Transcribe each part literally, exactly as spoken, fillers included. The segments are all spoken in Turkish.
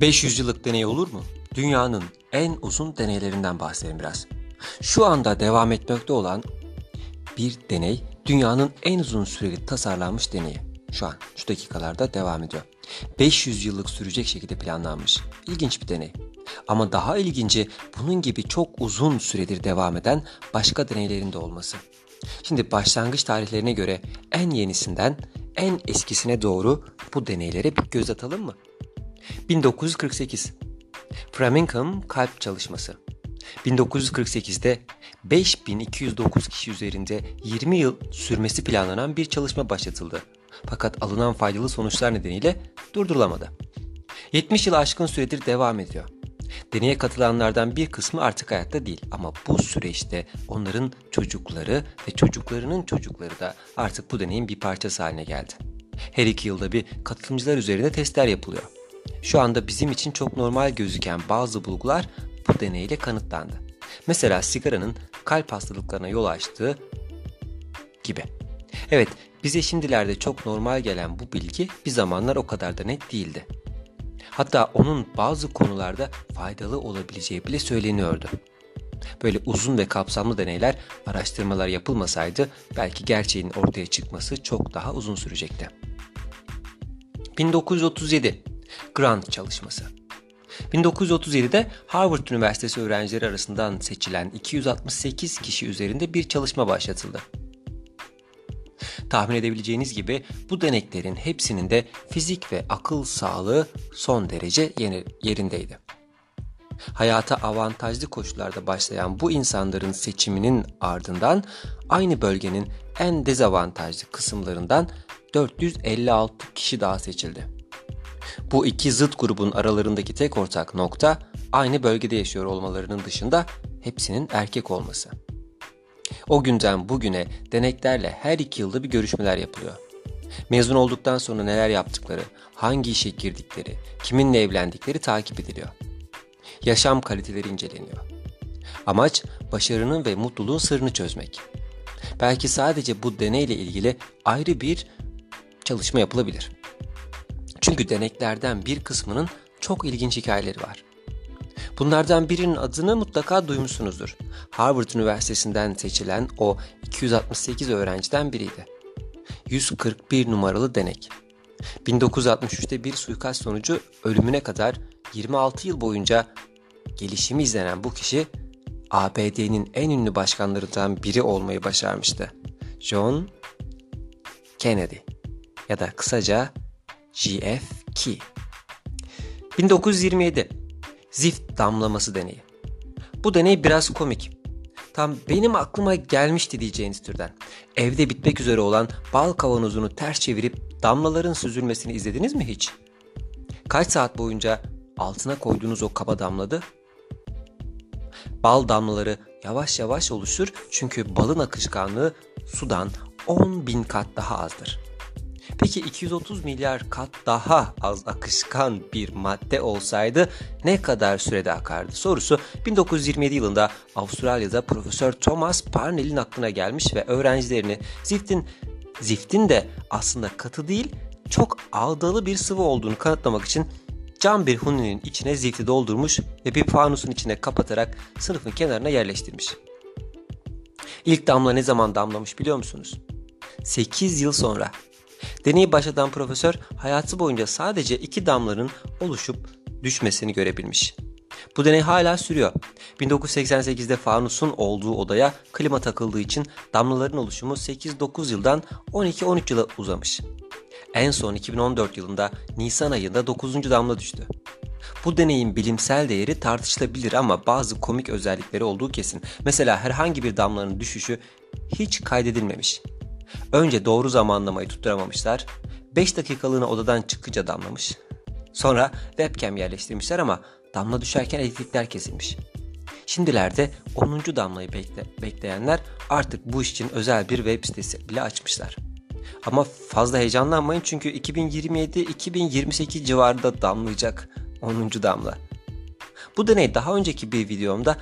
beş yüz yıllık deney olur mu? Dünyanın en uzun deneylerinden bahsedelim biraz. Şu anda devam etmekte olan bir deney, dünyanın en uzun süreli tasarlanmış deneyi. Şu an, şu dakikalarda devam ediyor. beş yüz yıllık sürecek şekilde planlanmış. İlginç bir deney. Ama daha ilginci bunun gibi çok uzun süredir devam eden başka deneylerin de olması. Şimdi başlangıç tarihlerine göre en yenisinden en eskisine doğru bu deneylere bir göz atalım mı? bin dokuz yüz kırk sekiz Framingham Kalp Çalışması. bin dokuz yüz kırk sekizde beş bin iki yüz dokuz kişi üzerinde yirmi yıl sürmesi planlanan bir çalışma başlatıldı. Fakat alınan faydalı sonuçlar nedeniyle durdurulamadı. yetmiş yılı aşkın süredir devam ediyor. Deneye katılanlardan bir kısmı artık hayatta değil ama bu süreçte onların çocukları ve çocuklarının çocukları da artık bu deneyin bir parçası haline geldi. Her iki yılda bir katılımcılar üzerinde testler yapılıyor. Şu anda bizim için çok normal gözüken bazı bulgular bu deneyle kanıtlandı. Mesela sigaranın kalp hastalıklarına yol açtığı gibi. Evet, bize şimdilerde çok normal gelen bu bilgi bir zamanlar o kadar da net değildi. Hatta onun bazı konularda faydalı olabileceği bile söyleniyordu. Böyle uzun ve kapsamlı deneyler, araştırmalar yapılmasaydı belki gerçeğin ortaya çıkması çok daha uzun sürecekti. bin dokuz yüz otuz yedi Grand çalışması. bin dokuz yüz otuz yedide Harvard Üniversitesi öğrencileri arasından seçilen iki yüz altmış sekiz kişi üzerinde bir çalışma başlatıldı. Tahmin edebileceğiniz gibi bu deneklerin hepsinin de fizik ve akıl sağlığı son derece yerindeydi. Hayata avantajlı koşullarda başlayan bu insanların seçiminin ardından aynı bölgenin en dezavantajlı kısımlarından dört yüz elli altı kişi daha seçildi. Bu iki zıt grubun aralarındaki tek ortak nokta aynı bölgede yaşıyor olmalarının dışında hepsinin erkek olması. O günden bugüne deneklerle her iki yılda bir görüşmeler yapılıyor. Mezun olduktan sonra neler yaptıkları, hangi işe girdikleri, kiminle evlendikleri takip ediliyor. Yaşam kaliteleri inceleniyor. Amaç başarının ve mutluluğun sırrını çözmek. Belki sadece bu deneyle ilgili ayrı bir çalışma yapılabilir. Çünkü deneklerden bir kısmının çok ilginç hikayeleri var. Bunlardan birinin adını mutlaka duymuşsunuzdur. Harvard Üniversitesi'nden seçilen o iki yüz altmış sekiz öğrenciden biriydi. yüz kırk bir numaralı denek. bin dokuz yüz altmış üçte bir suikast sonucu ölümüne kadar yirmi altı yıl boyunca gelişimi izlenen bu kişi A B D'nin en ünlü başkanlarından biri olmayı başarmıştı. John Kennedy ya da kısaca J F K. bin dokuz yüz yirmi yedi Zift damlaması deneyi. Bu deney biraz komik. Tam benim aklıma gelmişti diyeceğiniz türden. Evde bitmek üzere olan bal kavanozunu ters çevirip damlaların süzülmesini izlediniz mi hiç? Kaç saat boyunca altına koyduğunuz o kaba damladı? Bal damlaları yavaş yavaş oluşur çünkü balın akışkanlığı sudan on bin kat daha azdır. Peki iki yüz otuz milyar kat daha az akışkan bir madde olsaydı ne kadar sürede akardı sorusu bin dokuz yüz yirmi yedi yılında Avustralya'da Profesör Thomas Parnell'in aklına gelmiş ve öğrencilerini ziftin, ziftin de aslında katı değil çok ağdalı bir sıvı olduğunu kanıtlamak için cam bir huninin içine zifti doldurmuş ve bir fanusun içine kapatarak sınıfın kenarına yerleştirmiş. İlk damla ne zaman damlamış biliyor musunuz? sekiz yıl sonra. Deneyi başlatan profesör hayatı boyunca sadece iki damlanın oluşup düşmesini görebilmiş. Bu deney hala sürüyor. bin dokuz yüz seksen sekizde fanusun olduğu odaya klima takıldığı için damlaların oluşumu sekiz dokuz yıldan on iki on üç yıla uzamış. En son iki bin on dört yılında Nisan ayında dokuzuncu damla düştü. Bu deneyin bilimsel değeri tartışılabilir ama bazı komik özellikleri olduğu kesin. Mesela herhangi bir damlanın düşüşü hiç kaydedilmemiş. Önce doğru zamanlamayı tutturamamışlar, beş dakikalığına odadan çıkınca damlamış. Sonra webcam yerleştirmişler ama damla düşerken elektrikler kesilmiş. Şimdilerde onuncu damlayı bekle, bekleyenler artık bu iş için özel bir web sitesi bile açmışlar. Ama fazla heyecanlanmayın çünkü iki bin yirmi yedi iki bin yirmi sekiz civarında damlayacak onuncu damla. Bu deney daha önceki bir videomda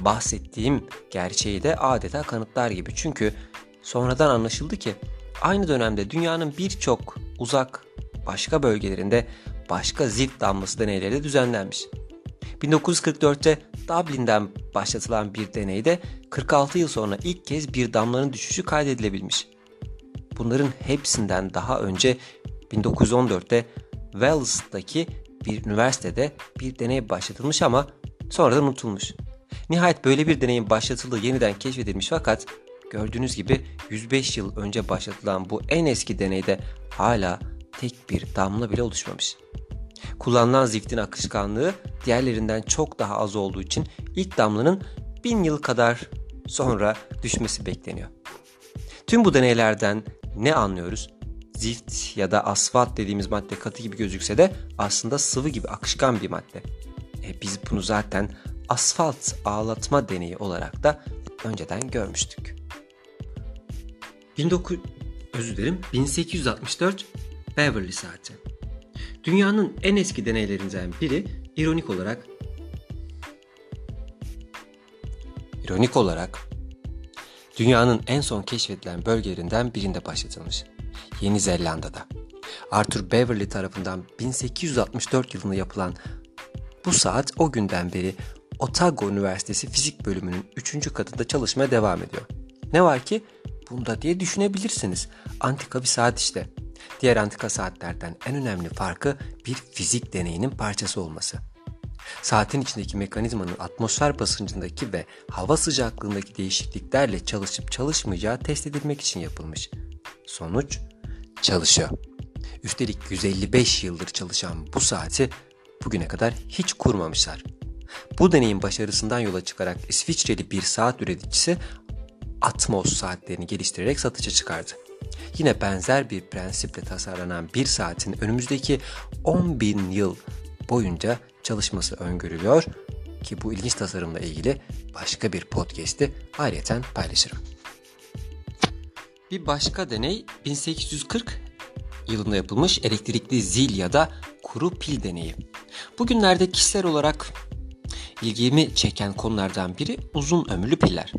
bahsettiğim gerçeği de adeta kanıtlar gibi çünkü sonradan anlaşıldı ki aynı dönemde dünyanın birçok uzak başka bölgelerinde başka zift damlası deneyleriyle düzenlenmiş. bin dokuz yüz kırk dörtte Dublin'den başlatılan bir deneyde kırk altı yıl sonra ilk kez bir damlanın düşüşü kaydedilebilmiş. Bunların hepsinden daha önce bin dokuz yüz on dörtte Wales'taki bir üniversitede bir deney başlatılmış ama sonradan unutulmuş. Nihayet böyle bir deneyin başlatıldığı yeniden keşfedilmiş fakat gördüğünüz gibi yüz beş yıl önce başlatılan bu en eski deneyde hala tek bir damla bile oluşmamış. Kullanılan ziftin akışkanlığı diğerlerinden çok daha az olduğu için ilk damlanın bin yıl kadar sonra düşmesi bekleniyor. Tüm bu deneylerden ne anlıyoruz? Zift ya da asfalt dediğimiz madde katı gibi gözükse de aslında sıvı gibi akışkan bir madde. E biz bunu zaten asfalt ağlatma deneyi olarak da önceden görmüştük. bin dokuz, özür dilerim, bin sekiz yüz altmış dört Beverly saati. Dünyanın en eski deneylerinden biri ironik olarak ironik olarak dünyanın en son keşfedilen bölgelerinden birinde başlatılmış. Yeni Zelanda'da. Arthur Beverly tarafından bin sekiz yüz altmış dört yılında yapılan bu saat o günden beri Otago Üniversitesi Fizik Bölümünün üçüncü katında çalışmaya devam ediyor. Ne var ki bunda diye düşünebilirsiniz. Antika bir saat işte. Diğer antika saatlerden en önemli farkı bir fizik deneyinin parçası olması. Saatin içindeki mekanizmanın atmosfer basıncındaki ve hava sıcaklığındaki değişikliklerle çalışıp çalışmayacağı test edilmek için yapılmış. Sonuç çalışıyor. Üstelik yüz elli beş yıldır çalışan bu saati bugüne kadar hiç kurmamışlar. Bu deneyin başarısından yola çıkarak İsviçreli bir saat üreticisi Atmos saatlerini geliştirerek satışa çıkardı. Yine benzer bir prensiple tasarlanan bir saatin önümüzdeki on bin yıl boyunca çalışması öngörülüyor ki bu ilginç tasarımla ilgili başka bir podcast'i ayrıca paylaşırım. Bir başka deney bin sekiz yüz kırk yılında yapılmış elektrikli zil ya da kuru pil deneyi. Bugünlerde kişisel olarak ilgimi çeken konulardan biri uzun ömürlü piller.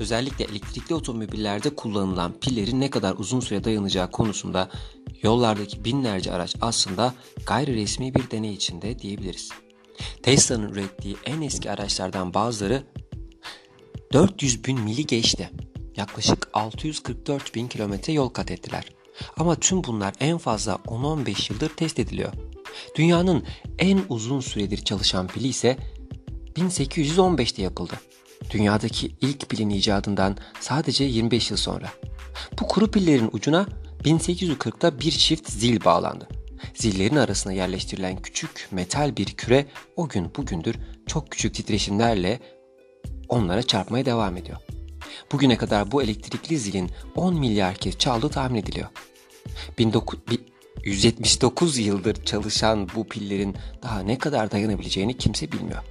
Özellikle elektrikli otomobillerde kullanılan pillerin ne kadar uzun süre dayanacağı konusunda yollardaki binlerce araç aslında gayri resmi bir deney içinde diyebiliriz. Tesla'nın ürettiği en eski araçlardan bazıları dört yüz bin mili geçti. Yaklaşık altı yüz kırk dört bin kilometre yol kat ettiler. Ama tüm bunlar en fazla on on beş yıldır test ediliyor. Dünyanın en uzun süredir çalışan pili ise bin sekiz yüz on beşte yapıldı. Dünyadaki ilk pilin icadından sadece yirmi beş yıl sonra. Bu kuru pillerin ucuna bin sekiz yüz kırkta bir çift zil bağlandı. Zillerin arasına yerleştirilen küçük metal bir küre o gün bugündür çok küçük titreşimlerle onlara çarpmaya devam ediyor. Bugüne kadar bu elektrikli zilin on milyar kez çaldığı tahmin ediliyor. bin dokuz yüz yetmiş dokuz yıldır çalışan bu pillerin daha ne kadar dayanabileceğini kimse bilmiyor.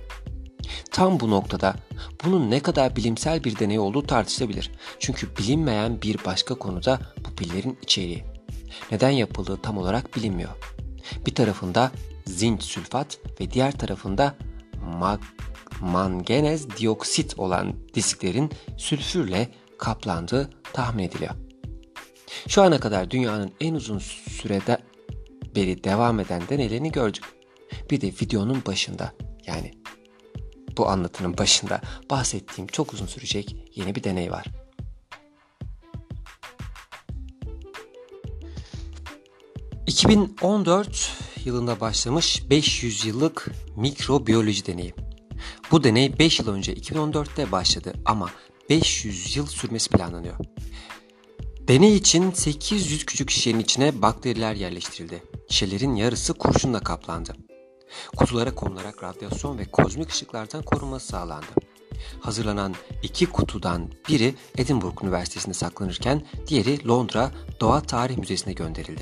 Tam bu noktada bunun ne kadar bilimsel bir deney olduğu tartışılabilir. Çünkü bilinmeyen bir başka konu da bu pillerin içeriği. Neden yapıldığı tam olarak bilinmiyor. Bir tarafında zinc sülfat ve diğer tarafında mag- manganez dioksit olan disklerin sülfürle kaplandığı tahmin ediliyor. Şu ana kadar dünyanın en uzun sürede beri devam eden deneylerini gördük. Bir de videonun başında yani bu anlatının başında bahsettiğim çok uzun sürecek yeni bir deney var. iki bin on dört yılında başlamış beş yüz yıllık mikrobiyoloji deneyi. Bu deney beş yıl önce iki bin on dörtte başladı ama beş yüz yıl sürmesi planlanıyor. Deney için sekiz yüz küçük şişenin içine bakteriler yerleştirildi. Şişelerin yarısı kurşunla kaplandı. Kutulara konularak radyasyon ve kozmik ışıklardan korunması sağlandı. Hazırlanan iki kutudan biri Edinburgh Üniversitesi'nde saklanırken diğeri Londra Doğa Tarih Müzesi'ne gönderildi.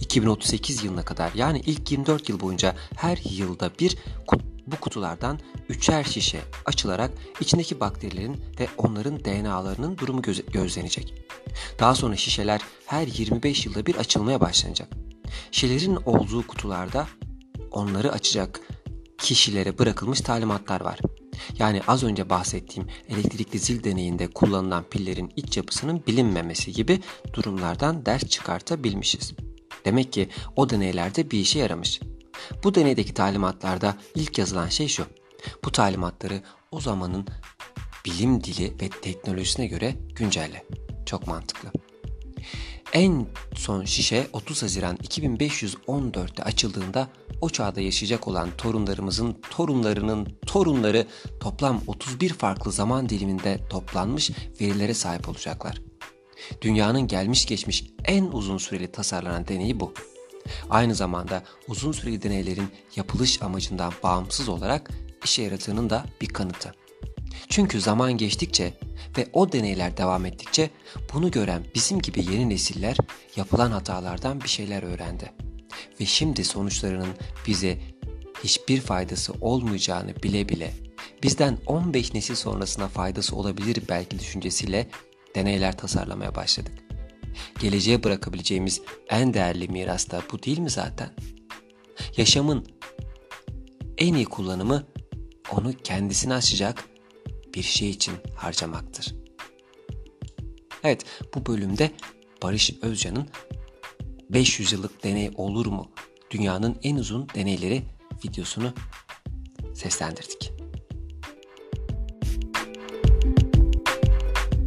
iki bin otuz sekiz yılına kadar yani ilk yirmi dört yıl boyunca her yılda bir kutu bu kutulardan üçer şişe açılarak içindeki bakterilerin ve onların D N A'larının durumu göz- gözlenecek. Daha sonra şişeler her yirmi beş yılda bir açılmaya başlanacak. Şişelerin olduğu kutularda onları açacak kişilere bırakılmış talimatlar var. Yani az önce bahsettiğim elektrikli zil deneyinde kullanılan pillerin iç yapısının bilinmemesi gibi durumlardan ders çıkartabilmişiz. Demek ki o deneylerde bir işe yaramış. Bu deneydeki talimatlarda ilk yazılan şey şu. Bu talimatları o zamanın bilim dili ve teknolojisine göre güncelle. Çok mantıklı. En son şişe otuz Haziran iki bin beş yüz on dörtte açıldığında o çağda yaşayacak olan torunlarımızın torunlarının torunları toplam otuz bir farklı zaman diliminde toplanmış verilere sahip olacaklar. Dünyanın gelmiş geçmiş en uzun süreli tasarlanan deneyi bu. Aynı zamanda uzun süreli deneylerin yapılış amacından bağımsız olarak işe yaradığının da bir kanıtı. Çünkü zaman geçtikçe ve o deneyler devam ettikçe bunu gören bizim gibi yeni nesiller yapılan hatalardan bir şeyler öğrendi. Ve şimdi sonuçlarının bize hiçbir faydası olmayacağını bile bile bizden on beş nesil sonrasına faydası olabilir belki düşüncesiyle deneyler tasarlamaya başladık. Geleceğe bırakabileceğimiz en değerli miras da bu değil mi zaten? Yaşamın en iyi kullanımı onu kendisine açacak bir şey için harcamaktır. Evet, bu bölümde Barış Özcan'ın beş yüz yıllık deney olur mu? Dünyanın en uzun deneyleri videosunu seslendirdik.